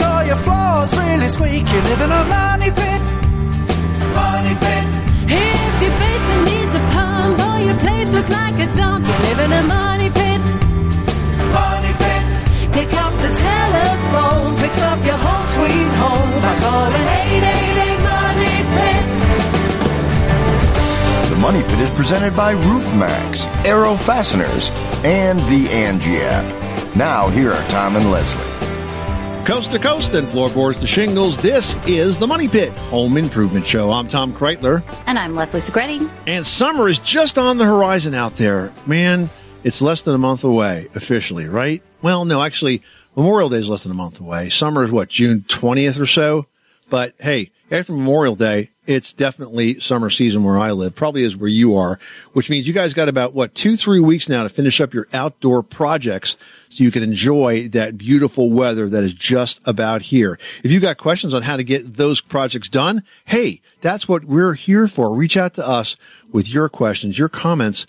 or your floor's really squeak, you live in a money pit. Money pit. If your basement needs a pump or your place looks like a dump, you live in a money pit. Money pit. Pick up the telephone, fix up your home sweet home by calling 888-MONEY-PIT. The Money Pit is presented by RoofMaxx, Arrow Fasteners, and the Angie app. Now, here are Tom and Leslie. Coast to coast and floorboards to shingles, this is the Money Pit Home Improvement Show. I'm Tom Kreitler. And I'm Leslie Segretti. And summer is just on the horizon out there. Man, it's less than a month away, officially, right? Well, no, actually, Memorial Day is less than a month away. Summer is, what, June 20th or so? But, hey, after Memorial Day, it's definitely summer season where I live, probably is where you are, which means you guys got about, what, 2-3 weeks now to finish up your outdoor projects so you can enjoy that beautiful weather that is just about here. If you got questions on how to get those projects done, hey, that's what we're here for. Reach out to us with your questions, your comments,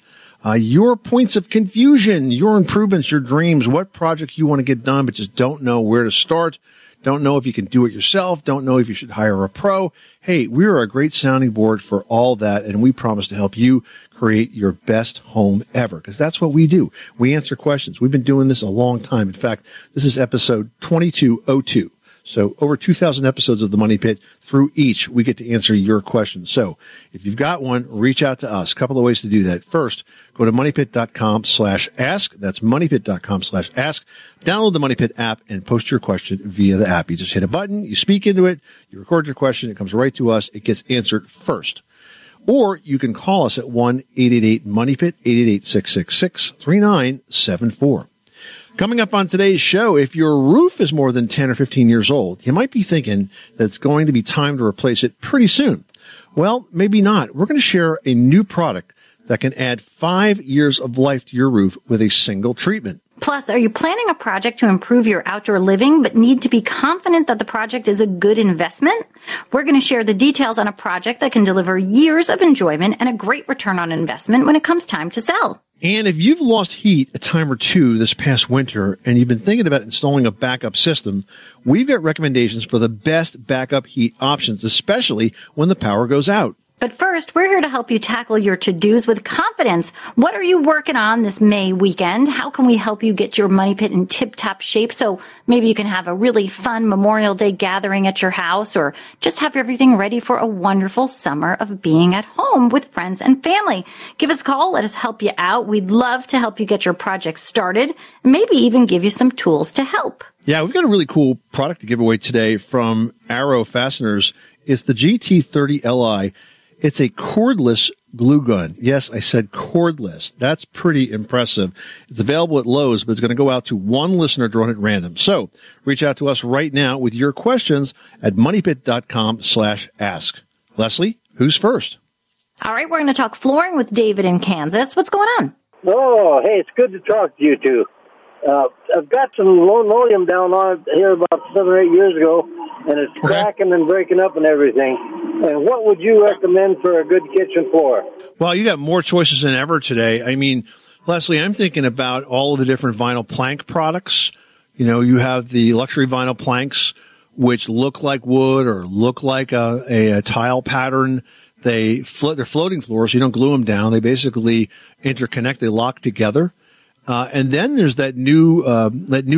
your points of confusion, your improvements, your dreams, what projects you want to get done but just don't know where to start. Don't know if you can do it yourself. Don't know if you should hire a pro. Hey, we're a great sounding board for all that, and we promise to help you create your best home ever, because that's what we do. We answer questions. We've been doing this a long time. In fact, this is episode 2202. So over 2,000 episodes of The Money Pit. Through each, we get to answer your questions. So if you've got one, reach out to us. A couple of ways to do that. First, go to moneypit.com/ask. That's moneypit.com/ask. Download the Money Pit app and post your question via the app. You just hit a button, you speak into it, you record your question, it comes right to us, it gets answered first. Or you can call us at 1-888-MONEY-PIT, 888-666-3974. Coming up on today's show, if your roof is more than 10 or 15 years old, you might be thinking that it's going to be time to replace it pretty soon. Well, maybe not. We're going to share a new product that can add 5 years of life to your roof with a single treatment. Plus, are you planning a project to improve your outdoor living but need to be confident that the project is a good investment? We're going to share the details on a project that can deliver years of enjoyment and a great return on investment when it comes time to sell. And if you've lost heat a time or two this past winter and you've been thinking about installing a backup system, we've got recommendations for the best backup heat options, especially when the power goes out. But first, we're here to help you tackle your to-dos with confidence. What are you working on this May weekend? How can we help you get your Money Pit in tip-top shape so maybe you can have a really fun Memorial Day gathering at your house or just have everything ready for a wonderful summer of being at home with friends and family? Give us a call. Let us help you out. We'd love to help you get your project started and maybe even give you some tools to help. Yeah, we've got a really cool product to give away today from Arrow Fasteners. It's the GT30 Li. It's a cordless glue gun. Yes, I said cordless. That's pretty impressive. It's available at Lowe's, but it's going to go out to one listener drawn at random. So reach out to us right now with your questions at moneypit.com/ask. Leslie, who's first? All right, we're going to talk flooring with David in Kansas. What's going on? Oh, hey, it's good to talk to you two. I've got some linoleum down on here about 7 or 8 years ago, and it's cracking and breaking up and everything. And what would you recommend for a good kitchen floor? Well, you got more choices than ever today. I mean, Leslie, I'm thinking about all of the different vinyl plank products. You know, you have the luxury vinyl planks, which look like wood or look like a tile pattern. They're floating floors, so you don't glue them down. They basically interconnect. They lock together. And then there's that new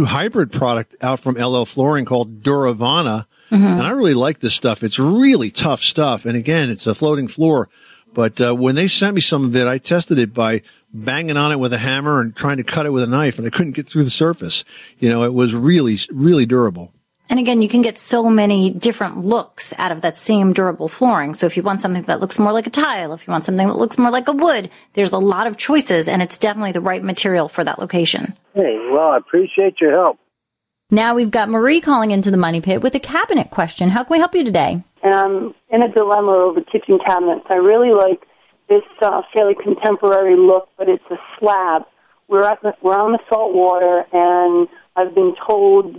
hybrid product out from LL Flooring called Duravana. Mm-hmm. And I really like this stuff. It's really tough stuff. And again, it's a floating floor. But when they sent me some of it, I tested it by banging on it with a hammer and trying to cut it with a knife, and I couldn't get through the surface. You know, it was really, really durable. And again, you can get so many different looks out of that same durable flooring. So if you want something that looks more like a tile, if you want something that looks more like a wood, there's a lot of choices, and it's definitely the right material for that location. Hey, well, I appreciate your help. Now we've got Marie calling into the Money Pit with a cabinet question. How can we help you today? I'm in a dilemma over kitchen cabinets. I really like this fairly contemporary look, but it's a slab. We're on the salt water, and I've been told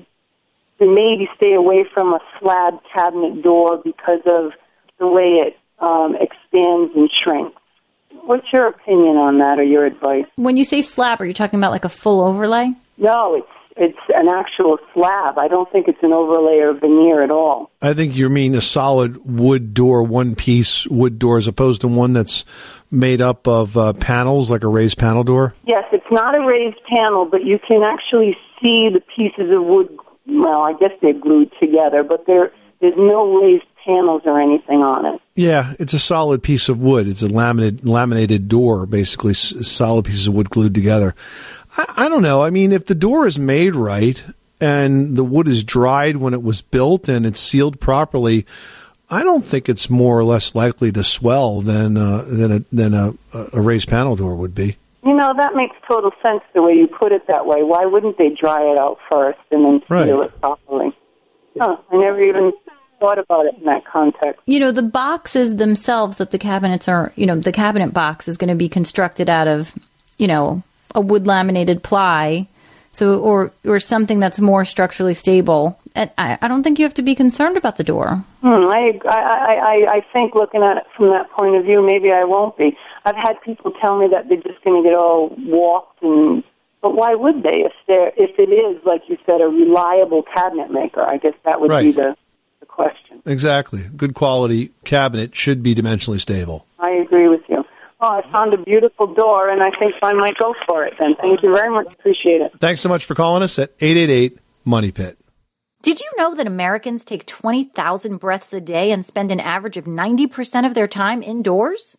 to maybe stay away from a slab cabinet door because of the way it expands and shrinks. What's your opinion on that, or your advice? When you say slab, are you talking about like a full overlay? No, it's an actual slab. I don't think it's an overlay or veneer at all. I think you mean a solid wood door, one-piece wood door, as opposed to one that's made up of panels, like a raised panel door? Yes, it's not a raised panel, but you can actually see the pieces of wood. Well, I guess they're glued together, but there's no raised panels or anything on it. Yeah, it's a solid piece of wood. It's a laminated door, basically, solid pieces of wood glued together. I don't know. I mean, if the door is made right and the wood is dried when it was built and it's sealed properly, I don't think it's more or less likely to swell than a raised panel door would be. You know, that makes total sense the way you put it that way. Why wouldn't they dry it out first and then seal it properly? Huh, I never even thought about it in that context. You know, the boxes themselves that the cabinets are, you know, the cabinet box is going to be constructed out of, you know, a wood laminated ply, so or something that's more structurally stable. And I don't think you have to be concerned about the door. I think looking at it from that point of view, maybe I won't be. I've had people tell me that they're just going to get all warped, but why would they if it is, like you said, a reliable cabinet maker? I guess that would be the question. Exactly. Good quality cabinet should be dimensionally stable. I agree with you. Oh, I found a beautiful door, and I think I might go for it then. Thank you very much. Appreciate it. Thanks so much for calling us at 888-MONEY-PIT. Did you know that Americans take 20,000 breaths a day and spend an average of 90% of their time indoors?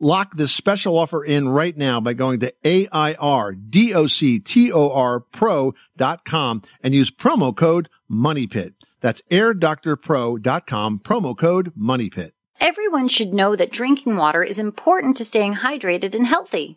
Lock this special offer in right now by going to airdoctorpro.com and use promo code MONEYPIT. That's airdoctorpro.com, promo code MONEYPIT. Everyone should know that drinking water is important to staying hydrated and healthy.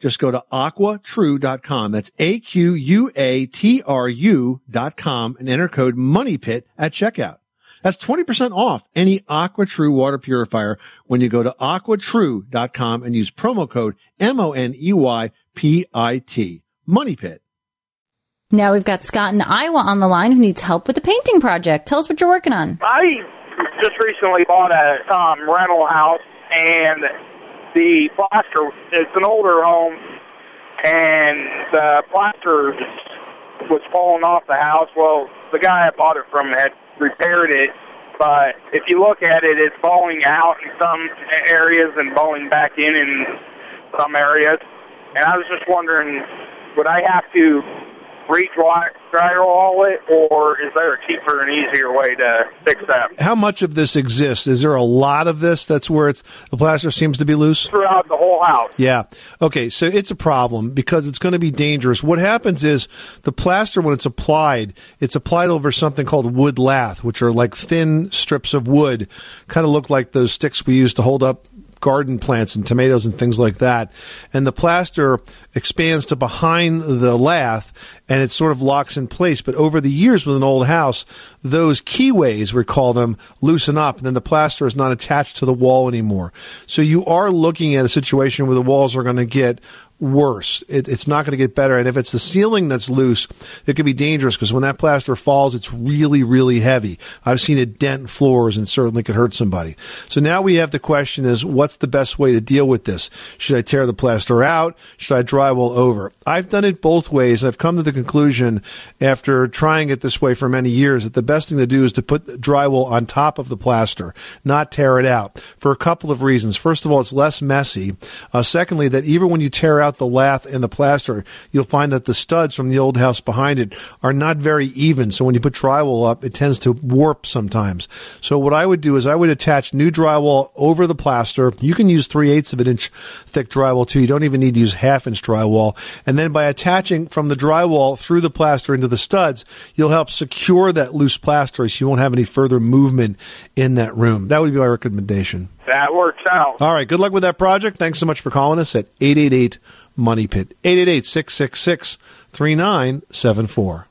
Just go to AquaTru.com. That's AquaTru.com and enter code MONEYPIT at checkout. That's 20% off any AquaTru water purifier when you go to AquaTru.com and use promo code MONEYPIT. MoneyPit. Now we've got Scott in Iowa on the line who needs help with the painting project. Tell us what you're working on. I just recently bought a rental house, and the plaster, it's an older home, and the plaster was falling off the house. Well, the guy I bought it from had repaired it, but if you look at it, it's falling out in some areas and falling back in some areas. And I was just wondering, would I have to re-drywall it, or is there a cheaper and easier way to fix that? How much of this exists? Is there a lot of this? That's where the plaster seems to be loose? Throughout the whole house. Yeah. Okay, so it's a problem because it's going to be dangerous. What happens is the plaster, when it's applied over something called wood lath, which are like thin strips of wood, kind of look like those sticks we use to hold up garden plants and tomatoes and things like that. And the plaster expands to behind the lath, and it sort of locks in place. But over the years with an old house, those keyways, we call them, loosen up, and then the plaster is not attached to the wall anymore. So you are looking at a situation where the walls are going to get worse. It's not going to get better. And if it's the ceiling that's loose, it could be dangerous, because when that plaster falls, it's really, really heavy. I've seen it dent floors and certainly could hurt somebody. So now we have the question is, what's the best way to deal with this? Should I tear the plaster out? Should I drywall over? I've done it both ways, and I've come to the conclusion after trying it this way for many years that the best thing to do is to put drywall on top of the plaster, not tear it out, for a couple of reasons. First of all, it's less messy. Secondly, that even when you tear out the lath and the plaster, you'll find that the studs from the old house behind it are not very even. So when you put drywall up, it tends to warp sometimes. So what I would do is I would attach new drywall over the plaster. You can use 3/8 of an inch thick drywall too. You don't even need to use 1/2 inch drywall. And then by attaching from the drywall through the plaster into the studs, you'll help secure that loose plaster so you won't have any further movement in that room. That would be my recommendation. That works out. All right. Good luck with that project. Thanks so much for calling us at 888-MONEY-PIT. 888-666-3974.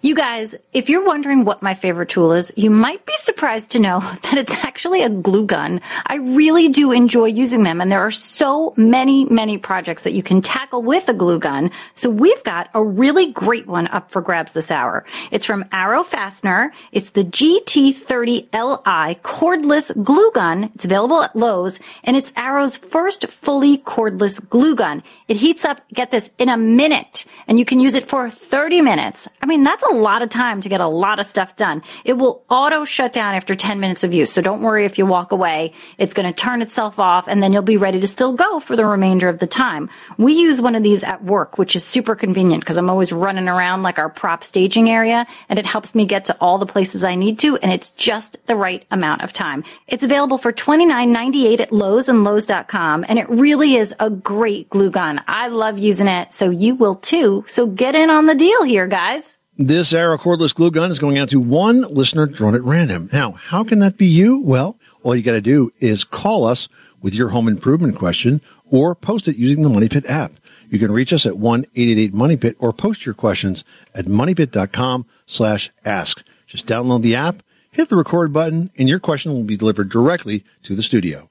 You guys, if you're wondering what my favorite tool is, you might be surprised to know that it's actually a glue gun. I really do enjoy using them, and there are so many, many projects that you can tackle with a glue gun. So we've got a really great one up for grabs this hour. It's from Arrow Fastener. It's the GT30LI cordless glue gun. It's available at Lowe's, and it's Arrow's first fully cordless glue gun. It heats up, get this, in a minute, and you can use it for 30 minutes. I mean, that's a lot of time to get a lot of stuff done. It will auto shut down after 10 minutes of use, so don't worry if you walk away. It's going to turn itself off, and then you'll be ready to still go for the remainder of the time. We use one of these at work, which is super convenient because I'm always running around like our prop staging area, and it helps me get to all the places I need to, and it's just the right amount of time. It's available for $29.98 at Lowe's and Lowe's.com, and it really is a great glue gun. I love using it, so you will too. So get in on the deal here, guys. This Arrow cordless glue gun is going out to one listener drawn at random. Now, how can that be you? Well, all you got to do is call us with your home improvement question or post it using the Money Pit app. You can reach us at 1-888-MONEY-PIT or post your questions at moneypit.com/ask. Just download the app, hit the record button, and your question will be delivered directly to the studio.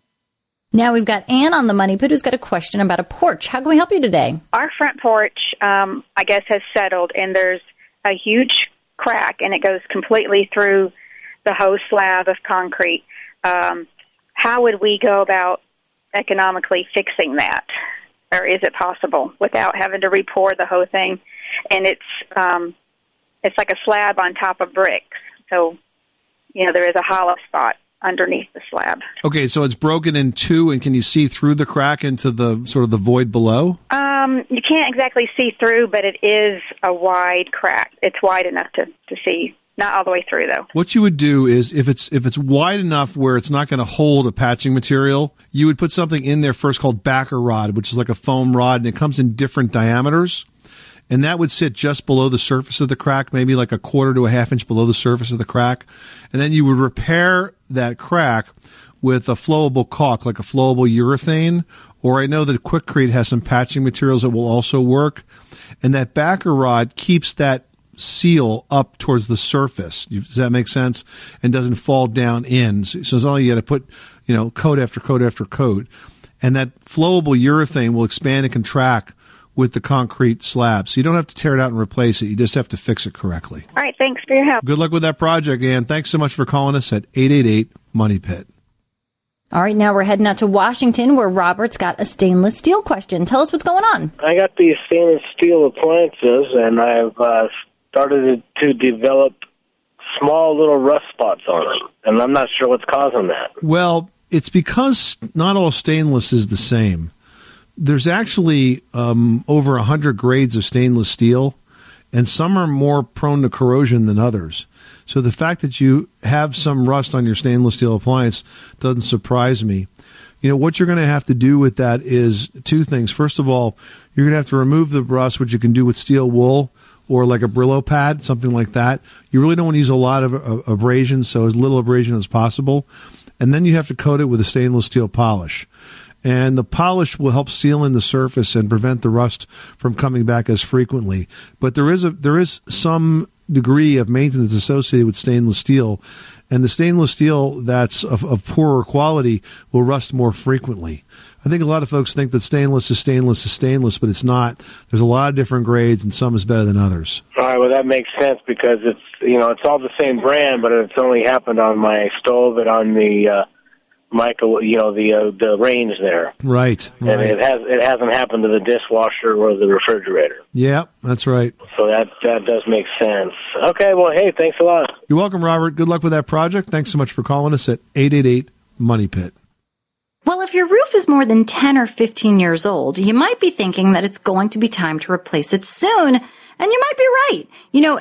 Now we've got Ann on the Money Pit who's got a question about a porch. How can we help you today? Our front porch, I guess, has settled, and there's a huge crack, and it goes completely through the whole slab of concrete. How would we go about economically fixing that, or is it possible without having to re-pour the whole thing? And it's like a slab on top of bricks, so there is a hollow spot underneath the slab. Okay, so it's broken in two, and can you see through the crack into the sort of the void below? You can't exactly see through, but it is a wide crack. It's wide enough to see Not all the way through, though. What you would do is, if it's wide enough where it's not going to hold a patching material, you would put something in there first called backer rod, which is like a foam rod, and it comes in different diameters. And that would sit just below the surface of the crack, maybe like a quarter to a half inch below the surface of the crack. And then you would repair that crack with a flowable caulk, like a flowable urethane. Or I know that Quickrete has some patching materials that will also work. And that backer rod keeps that seal up towards the surface. Does that make sense? And doesn't fall down in. So it's only you got to put, coat after coat after coat. And that flowable urethane will expand and contract with the concrete slab. So you don't have to tear it out and replace it. You just have to fix it correctly. All right. Thanks for your help. Good luck with that project, Ann. Thanks so much for calling us at 888-MONEY-PIT. All right. Now we're heading out to Washington, where Robert's got a stainless steel question. Tell us what's going on. I got these stainless steel appliances, and I've started to develop small little rust spots on them, and I'm not sure what's causing that. Well, it's because not all stainless is the same. There's actually over 100 grades of stainless steel, and some are more prone to corrosion than others. So the fact that you have some rust on your stainless steel appliance doesn't surprise me. What you're going to have to do with that is two things. First of all, you're going to have to remove the rust, which you can do with steel wool or like a Brillo pad, something like that. You really don't want to use a lot of abrasion, so as little abrasion as possible. And then you have to coat it with a stainless steel polish. And the polish will help seal in the surface and prevent the rust from coming back as frequently. But there is some degree of maintenance associated with stainless steel, and the stainless steel that's of poorer quality will rust more frequently. I think a lot of folks think that stainless is stainless, but it's not. There's a lot of different grades, and some is better than others. All right, well, that makes sense because it's it's all the same brand, but it's only happened on my stove and on the Michael, the range there. Right. And it hasn't happened to the dishwasher or the refrigerator. Yeah, that's right. So that does make sense. Okay, well, hey, thanks a lot. You're welcome, Robert. Good luck with that project. Thanks so much for calling us at 888-MONEY-PIT. Well, if your roof is more than 10 or 15 years old, you might be thinking that it's going to be time to replace it soon. And you might be right.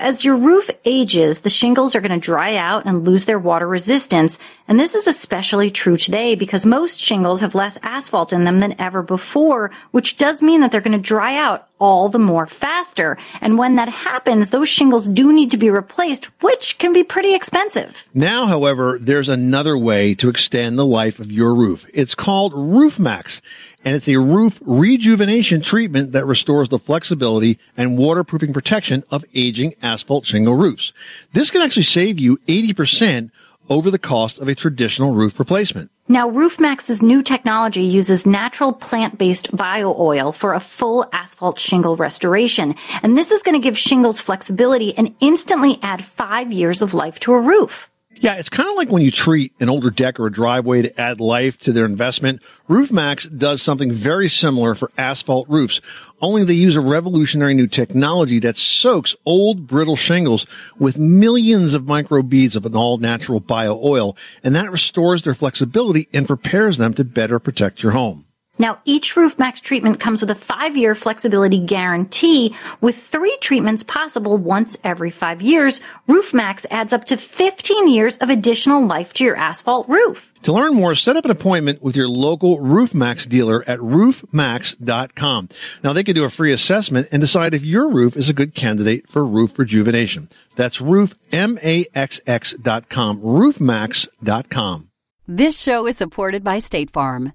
As your roof ages, the shingles are going to dry out and lose their water resistance. And this is especially true today because most shingles have less asphalt in them than ever before, which does mean that they're going to dry out all the more faster. And when that happens, those shingles do need to be replaced, which can be pretty expensive. Now, however, there's another way to extend the life of your roof. It's called RoofMaxx. And it's a roof rejuvenation treatment that restores the flexibility and waterproofing protection of aging asphalt shingle roofs. This can actually save you 80% over the cost of a traditional roof replacement. Now, RoofMaxx's new technology uses natural plant-based bio-oil for a full asphalt shingle restoration. And this is going to give shingles flexibility and instantly add 5 years of life to a roof. Yeah, it's kind of like when you treat an older deck or a driveway to add life to their investment. RoofMaxx does something very similar for asphalt roofs, only they use a revolutionary new technology that soaks old brittle shingles with millions of microbeads of an all-natural bio-oil, and that restores their flexibility and prepares them to better protect your home. Now, each RoofMaxx treatment comes with a 5-year flexibility guarantee with 3 treatments possible once every 5 years. RoofMaxx adds up to 15 years of additional life to your asphalt roof. To learn more, set up an appointment with your local RoofMaxx dealer at RoofMaxx.com. Now, they can do a free assessment and decide if your roof is a good candidate for roof rejuvenation. That's RoofMaxx.com, RoofMaxx.com. This show is supported by State Farm.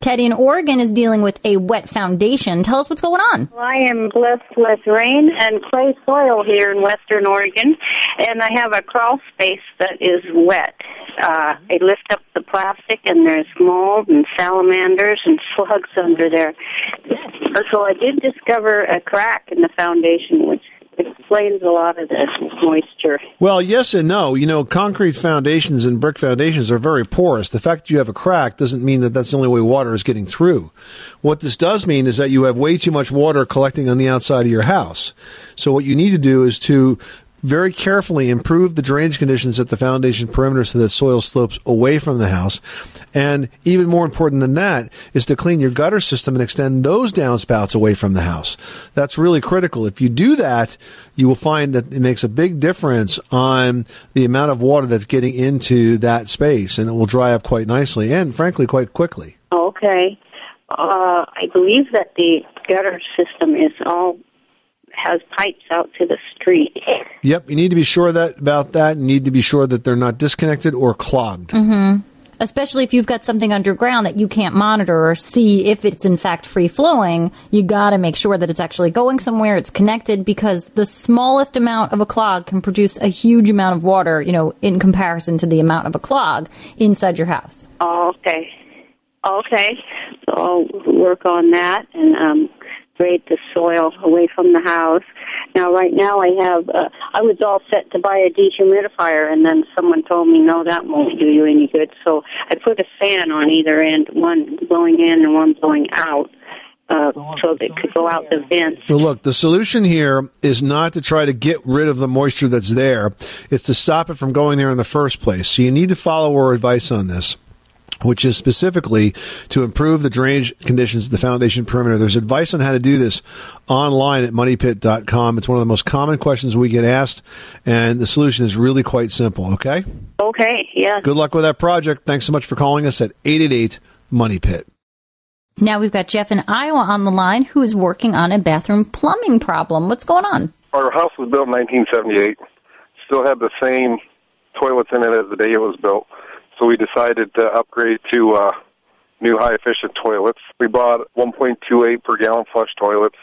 Teddy in Oregon is dealing with a wet foundation. Tell us what's going on. Well, I am blessed with rain and clay soil here in western Oregon, and I have a crawl space that is wet. I lift up the plastic, and there's mold and salamanders and slugs under there. So I did discover a crack in the foundation, which explains a lot of this moisture. Well, yes and no. You know, concrete foundations and brick foundations are very porous. The fact that you have a crack doesn't mean that that's the only way water is getting through. What this does mean is that you have way too much water collecting on the outside of your house. So what you need to do is to very carefully improve the drainage conditions at the foundation perimeter so that soil slopes away from the house. And even more important than that is to clean your gutter system and extend those downspouts away from the house. That's really critical. If you do that, you will find that it makes a big difference on the amount of water that's getting into that space, and it will dry up quite nicely and, frankly, quite quickly. Okay. I believe that the gutter system is all has pipes out to the street. Yep, you need to be sure about that. You need to be sure that they're not disconnected or clogged. Mm-hmm. Especially if you've got something underground that you can't monitor or see if it's in fact free flowing, you got to make sure that it's actually going somewhere, it's connected, because the smallest amount of a clog can produce a huge amount of water, you know, in comparison to the amount of a clog inside your house. Okay. So I'll work on that and grade the soil away from the house. Now, right now, I was all set to buy a dehumidifier, and then someone told me, no, that won't do you any good. So I put a fan on either end, one blowing in and one blowing out, so they could go out the vents. So look, the solution here is not to try to get rid of the moisture that's there. It's to stop it from going there in the first place. So you need to follow our advice on this, which is specifically to improve the drainage conditions of the foundation perimeter. There's advice on how to do this online at MoneyPit.com. It's one of the most common questions we get asked, and the solution is really quite simple, okay? Okay, yeah. Good luck with that project. Thanks so much for calling us at 888-MONEY-PIT. Now we've got Jeff in Iowa on the line who is working on a bathroom plumbing problem. What's going on? Our house was built in 1978. Still had the same toilets in it as the day it was built. So we decided to upgrade to new high-efficient toilets. We bought 1.28 per gallon flush toilets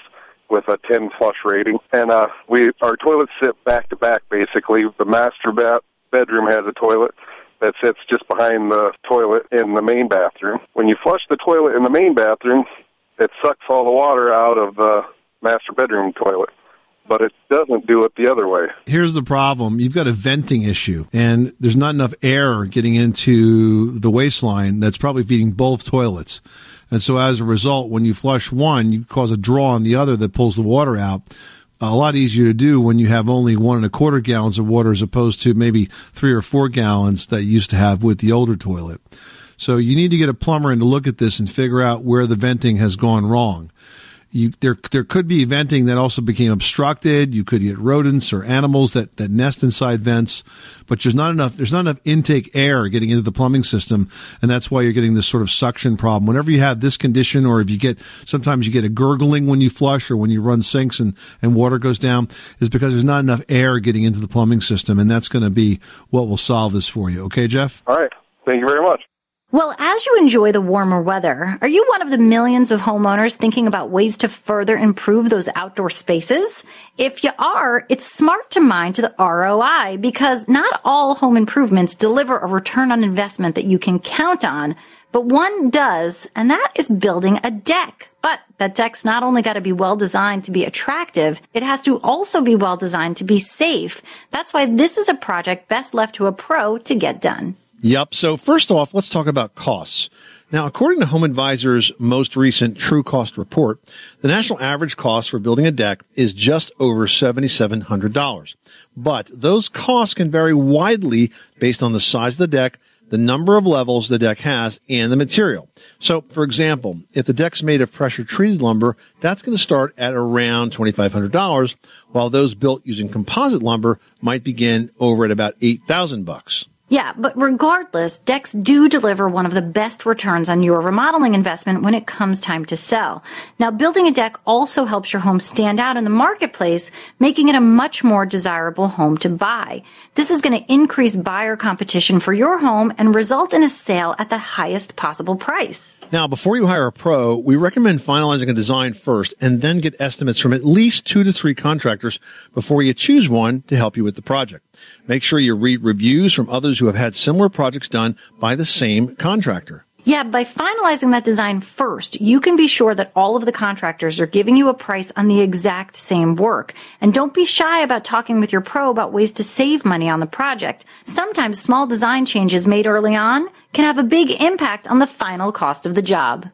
with a 10 flush rating. And our toilets sit back-to-back, basically. The master bedroom has a toilet that sits just behind the toilet in the main bathroom. When you flush the toilet in the main bathroom, it sucks all the water out of the master bedroom toilet, but it doesn't do it the other way. Here's the problem. You've got a venting issue, and there's not enough air getting into the waistline that's probably feeding both toilets. And so as a result, when you flush one, you cause a draw on the other that pulls the water out. A lot easier to do when you have only 1.25 gallons of water as opposed to maybe 3 or 4 gallons that you used to have with the older toilet. So you need to get a plumber in to look at this and figure out where the venting has gone wrong. There could be venting that also became obstructed. You could get rodents or animals that nest inside vents, but there's not enough intake air getting into the plumbing system, and that's why you're getting this sort of suction problem. Whenever you have this condition, or if you get, sometimes you get a gurgling when you flush or when you run sinks and water goes down, is because there's not enough air getting into the plumbing system, and that's going to be what will solve this for you. Okay, Jeff? All right. Thank you very much. Well, as you enjoy the warmer weather, are you one of the millions of homeowners thinking about ways to further improve those outdoor spaces? If you are, it's smart to mind to the ROI, because not all home improvements deliver a return on investment that you can count on, but one does, and that is building a deck. But that deck's not only got to be well designed to be attractive, it has to also be well designed to be safe. That's why this is a project best left to a pro to get done. Yep. So first off, let's talk about costs. Now, according to Home Advisor's most recent True Cost report, the national average cost for building a deck is just over $7,700. But those costs can vary widely based on the size of the deck, the number of levels the deck has, and the material. So, for example, if the deck's made of pressure-treated lumber, that's going to start at around $2,500, while those built using composite lumber might begin over at about $8,000. Yeah, but regardless, decks do deliver one of the best returns on your remodeling investment when it comes time to sell. Now, building a deck also helps your home stand out in the marketplace, making it a much more desirable home to buy. This is going to increase buyer competition for your home and result in a sale at the highest possible price. Now, before you hire a pro, we recommend finalizing a design first and then get estimates from at least 2 to 3 contractors before you choose one to help you with the project. Make sure you read reviews from others who have had similar projects done by the same contractor. Yeah, by finalizing that design first, you can be sure that all of the contractors are giving you a price on the exact same work. And don't be shy about talking with your pro about ways to save money on the project. Sometimes small design changes made early on can have a big impact on the final cost of the job.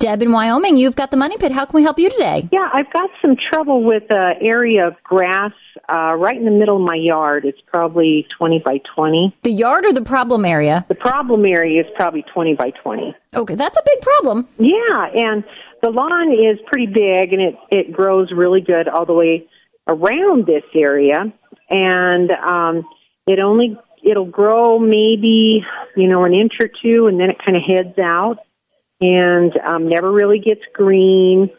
Deb in Wyoming, you've got the Money Pit. How can we help you today? Yeah, I've got some trouble with an area of grass right in the middle of my yard. It's probably 20 by 20. The yard or the problem area? The problem area is probably 20 by 20. Okay, that's a big problem. Yeah, and the lawn is pretty big, and it grows really good all the way around this area. And it'll grow maybe, an inch or two, and then it kind of heads out. And never really gets green.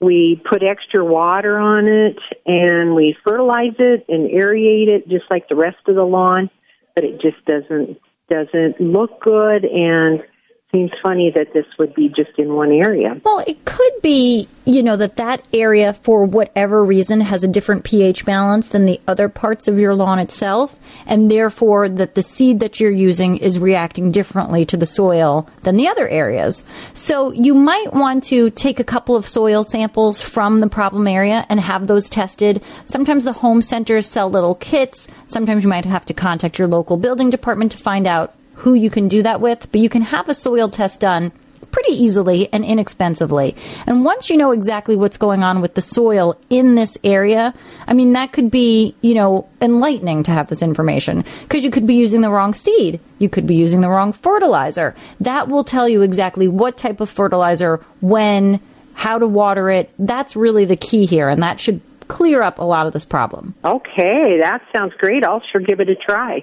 We put extra water on it, and we fertilize it and aerate it just like the rest of the lawn, but it just doesn't look good, and seems funny that this would be just in one area. Well, it could be, that area for whatever reason has a different pH balance than the other parts of your lawn itself, and therefore that the seed that you're using is reacting differently to the soil than the other areas. So you might want to take a couple of soil samples from the problem area and have those tested. Sometimes the home centers sell little kits. Sometimes you might have to contact your local building department to find out who you can do that with, but you can have a soil test done pretty easily and inexpensively. And once you know exactly what's going on with the soil in this area, that could be, enlightening to have this information, because you could be using the wrong seed. You could be using the wrong fertilizer. That will tell you exactly what type of fertilizer, when, how to water it. That's really the key here, and that should clear up a lot of this problem. Okay, that sounds great. I'll sure give it a try.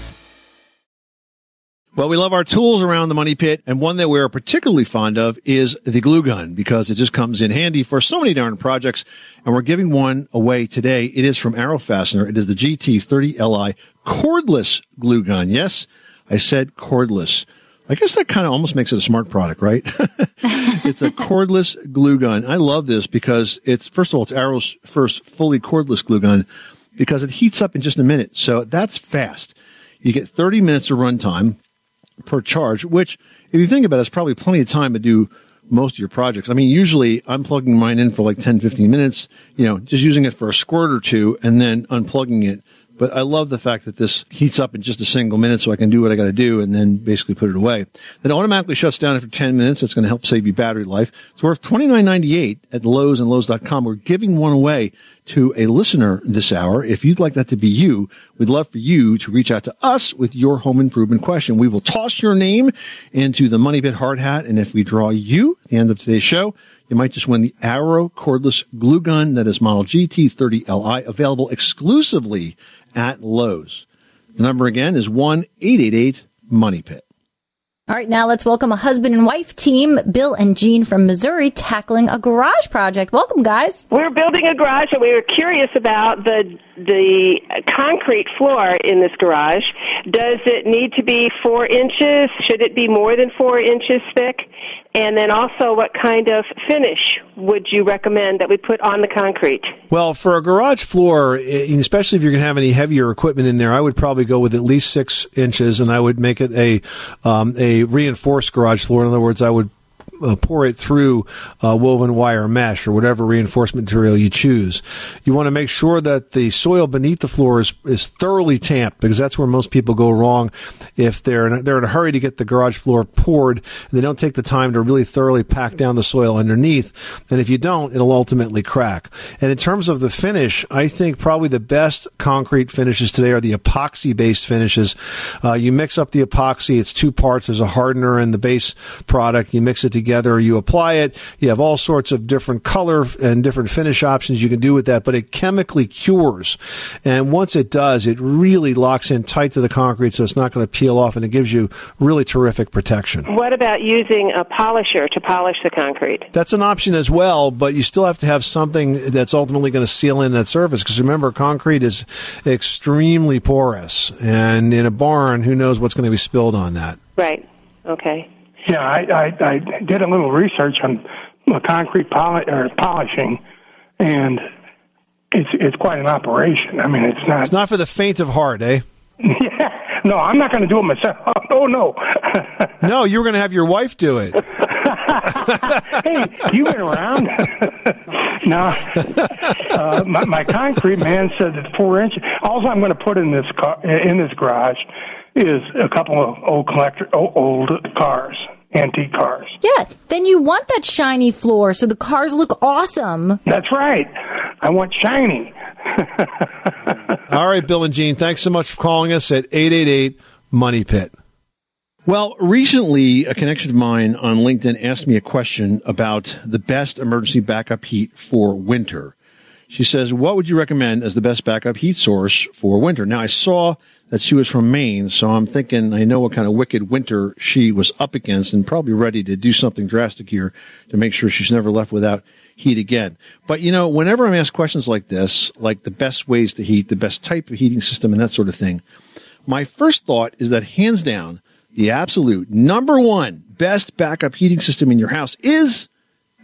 Well, we love our tools around the Money Pit, and one that we're particularly fond of is the glue gun, because it just comes in handy for so many darn projects, and we're giving one away today. It is from Arrow Fastener. It is the GT30LI cordless glue gun. Yes, I said cordless. I guess that kind of almost makes it a smart product, right? It's a cordless glue gun. I love this because it's Arrow's first fully cordless glue gun, because it heats up in just a minute. So that's fast. You get 30 minutes of runtime per charge, which, if you think about it, is probably plenty of time to do most of your projects. Usually I'm plugging mine in for like 10, 15 minutes, just using it for a squirt or two and then unplugging it. But I love the fact that this heats up in just a single minute, so I can do what I got to do and then basically put it away. Then it automatically shuts down after 10 minutes. It's going to help save you battery life. It's worth $29.98 at Lowe's and Lowe's.com. We're giving one away to a listener this hour. If you'd like that to be you, we'd love for you to reach out to us with your home improvement question. We will toss your name into the Money Pit hard hat, and if we draw you at the end of today's show, you might just win the Arrow cordless glue gun that is model GT30LI, available exclusively at Lowe's. The number again is 1-888-MONEY-PIT. All right, now let's welcome a husband and wife team, Bill and Jean from Missouri, tackling a garage project. Welcome, guys. We're building a garage, and we were curious about the concrete floor in this garage. Does it need to be 4 inches? Should it be more than 4 inches thick? And then also, what kind of finish would you recommend that we put on the concrete? Well, for a garage floor, especially if you're going to have any heavier equipment in there, I would probably go with at least 6 inches, and I would make it a reinforced garage floor. In other words, I would pour it through woven wire mesh or whatever reinforcement material you choose. You want to make sure that the soil beneath the floor is thoroughly tamped, because that's where most people go wrong. If they're in a hurry to get the garage floor poured, and they don't take the time to really thoroughly pack down the soil underneath. And if you don't, it'll ultimately crack. And in terms of the finish, I think probably the best concrete finishes today are the epoxy-based finishes. You mix up the epoxy. It's two parts. There's a hardener and the base product. You mix it together. You apply it. You have all sorts of different color and different finish options you can do with that, but it chemically cures. And once it does, it really locks in tight to the concrete, so it's not going to peel off, and it gives you really terrific protection. What about using a polisher to polish the concrete? That's an option as well, but you still have to have something that's ultimately going to seal in that surface, because remember, concrete is extremely porous, and in a barn, who knows what's going to be spilled on that. Right. Okay. Yeah, I did a little research on concrete polishing, and it's quite an operation. I mean, it's not... It's not for the faint of heart, eh? Yeah. No, I'm not going to do it myself. Oh, no. No, you were going to have your wife do it. Hey, you been around? No. My concrete man said that 4 inches... All I'm going to put in this garage is a couple of old cars, antique cars. Yeah, then you want that shiny floor so the cars look awesome. That's right. I want shiny. All right, Bill and Jean, thanks so much for calling us at 888-MONEY-PIT. Well, recently, a connection of mine on LinkedIn asked me a question about the best emergency backup heat for winter. She says, what would you recommend as the best backup heat source for winter? Now, I saw that she was from Maine, so I'm thinking I know what kind of wicked winter she was up against, and probably ready to do something drastic here to make sure she's never left without heat again. But, you know, whenever I'm asked questions like this, like the best ways to heat, the best type of heating system, and that sort of thing, my first thought is that, hands down, the absolute number one best backup heating system in your house is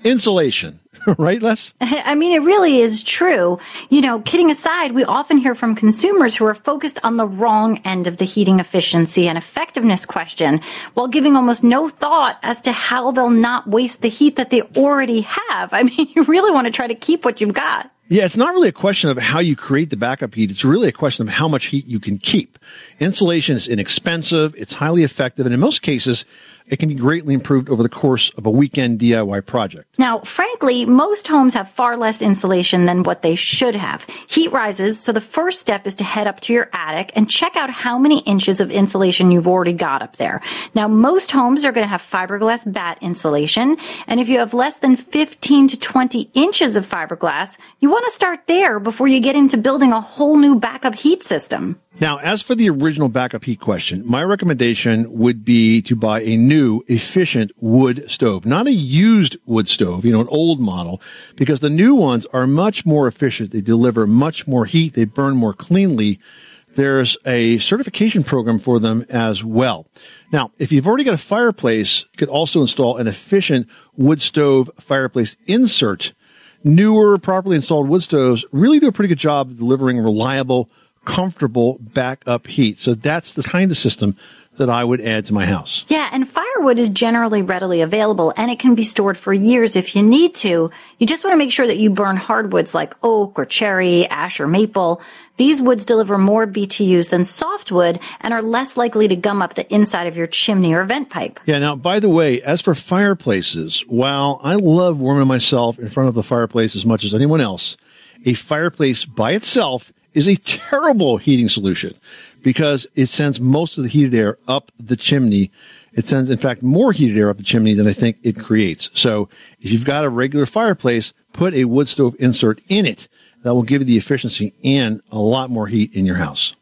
insulation. Right, Les? I mean, it really is true. You know, kidding aside, we often hear from consumers who are focused on the wrong end of the heating efficiency and effectiveness question, while giving almost no thought as to how they'll not waste the heat that they already have. I mean, you really want to try to keep what you've got. Yeah, it's not really a question of how you create the backup heat. It's really a question of how much heat you can keep. Insulation is inexpensive, it's highly effective, and in most cases, it can be greatly improved over the course of a weekend DIY project. Now, frankly, most homes have far less insulation than what they should have. Heat rises, so the first step is to head up to your attic and check out how many inches of insulation you've already got up there. Now, most homes are going to have fiberglass bat insulation, and if you have less than 15 to 20 inches of fiberglass, you want to start there before you get into building a whole new backup heat system. Now, as for the original backup heat question, my recommendation would be to buy a new, efficient wood stove, not a used wood stove, you know, an old model, because the new ones are much more efficient. They deliver much more heat. They burn more cleanly. There's a certification program for them as well. Now, if you've already got a fireplace, you could also install an efficient wood stove fireplace insert. Newer, properly installed wood stoves really do a pretty good job of delivering reliable, comfortable backup heat. So that's the kind of system that I would add to my house. Yeah, and firewood is generally readily available, and it can be stored for years if you need to. You just want to make sure that you burn hardwoods like oak or cherry, ash or maple. These woods deliver more BTUs than softwood and are less likely to gum up the inside of your chimney or vent pipe. Yeah, now, by the way, as for fireplaces, while I love warming myself in front of the fireplace as much as anyone else, a fireplace by itself is a terrible heating solution because it sends most of the heated air up the chimney. It sends, in fact, more heated air up the chimney than I think it creates. So if you've got a regular fireplace, put a wood stove insert in it. That will give you the efficiency and a lot more heat in your house.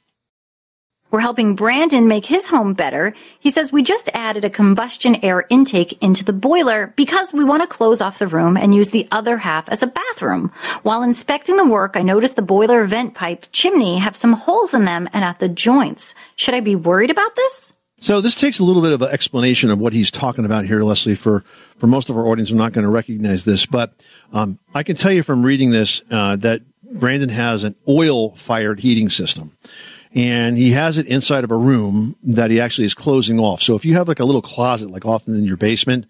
We're helping Brandon make his home better. He says, we just added a combustion air intake into the boiler because we want to close off the room and use the other half as a bathroom. While inspecting the work, I noticed the boiler vent pipe chimney have some holes in them and at the joints. Should I be worried about this? So this takes a little bit of an explanation of what he's talking about here, Leslie. For most of our audience, we're not going to recognize this, but I can tell you from reading this that Brandon has an oil-fired heating system. And he has it inside of a room that he actually is closing off. So if you have like a little closet, like often in your basement,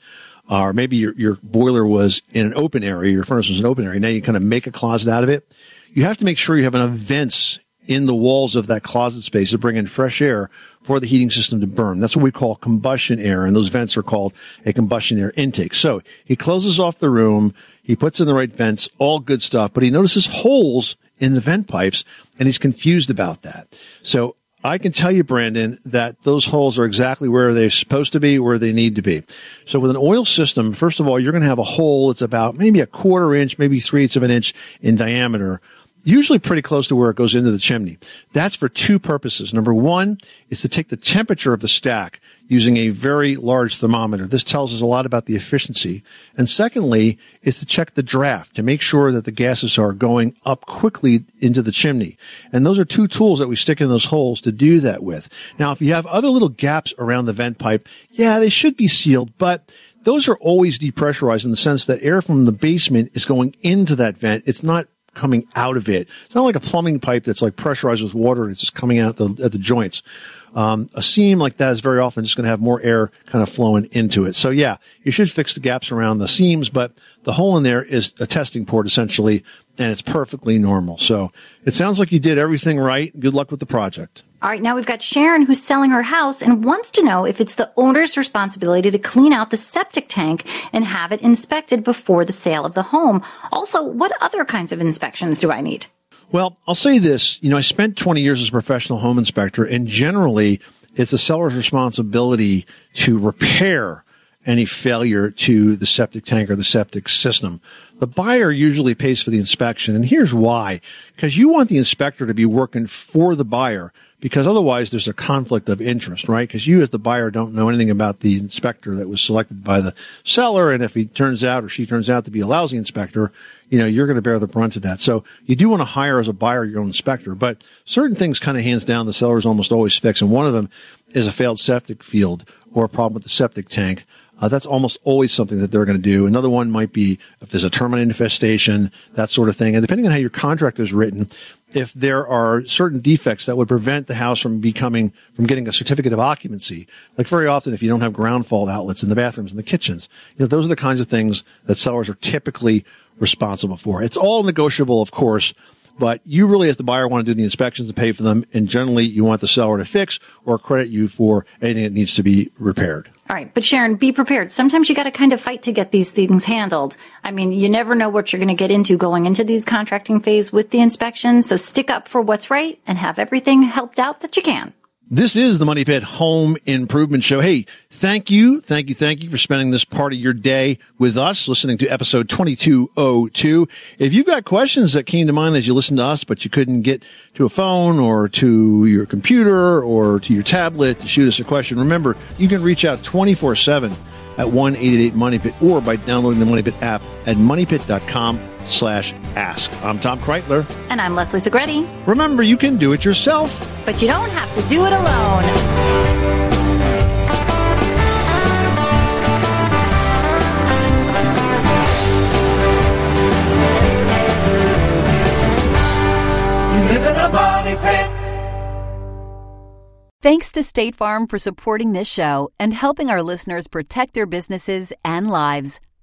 or maybe your boiler was in an open area, your furnace was an open area, now you kind of make a closet out of it. You have to make sure you have enough vents in the walls of that closet space to bring in fresh air for the heating system to burn. That's what we call combustion air, and those vents are called a combustion air intake. So he closes off the room, he puts in the right vents, all good stuff, but he notices holes in the vent pipes, and he's confused about that. So I can tell you, Brandon, that those holes are exactly where they're supposed to be, where they need to be. So with an oil system, first of all, you're going to have a hole that's about maybe a quarter inch, maybe 3/8 of an inch in diameter, usually pretty close to where it goes into the chimney. That's for two purposes. Number one is to take the temperature of the stack using a very large thermometer. This tells us a lot about the efficiency. And secondly is to check the draft to make sure that the gases are going up quickly into the chimney. And those are two tools that we stick in those holes to do that with. Now, if you have other little gaps around the vent pipe, yeah, they should be sealed, but those are always depressurized in the sense that air from the basement is going into that vent. It's not coming out of it. It's not like a plumbing pipe that's like pressurized with water and it's just coming out at the joints. A seam like that is very often just going to have more air kind of flowing into it. So yeah, you should fix the gaps around the seams, but the hole in there is a testing port essentially, and it's perfectly normal. So it sounds like you did everything right. Good luck with the project. All right, now we've got Sharon who's selling her house and wants to know if it's the owner's responsibility to clean out the septic tank and have it inspected before the sale of the home. Also, what other kinds of inspections do I need? Well, I'll say this. I spent 20 years as a professional home inspector, and generally it's the seller's responsibility to repair any failure to the septic tank or the septic system. The buyer usually pays for the inspection, and here's why. Because you want the inspector to be working for the buyer, because otherwise there's a conflict of interest, right? Because you as the buyer don't know anything about the inspector that was selected by the seller, and if he turns out or she turns out to be a lousy inspector, you're going to bear the brunt of that. So you do want to hire as a buyer your own inspector, but certain things kind of hands down the sellers almost always fix, and one of them is a failed septic field or a problem with the septic tank. That's almost always something that they're going to do. Another one might be if there's a termite infestation, that sort of thing. And depending on how your contract is written, if there are certain defects that would prevent the house from getting a certificate of occupancy, like very often if you don't have ground fault outlets in the bathrooms and the kitchens, those are the kinds of things that sellers are typically responsible for. It's all negotiable, of course, but you really, as the buyer, want to do the inspections and pay for them. And generally, you want the seller to fix or credit you for anything that needs to be repaired. All right. But Sharon, be prepared. Sometimes you got to kind of fight to get these things handled. You never know what you're going to get into going into these contracting phase with the inspections. So stick up for what's right and have everything helped out that you can. This is the Money Pit Home Improvement Show. Hey, thank you for spending this part of your day with us, listening to episode 2202. If you've got questions that came to mind as you listened to us, but you couldn't get to a phone or to your computer or to your tablet to shoot us a question, remember, you can reach out 24/7 at 1-888-MONEY-PIT or by downloading the MoneyPit app at moneypit.com/ask. I'm Tom Kreitler. And I'm Leslie Segretti. Remember, you can do it yourself, but you don't have to do it alone. You live in a money pit. Thanks to State Farm for supporting this show and helping our listeners protect their businesses and lives.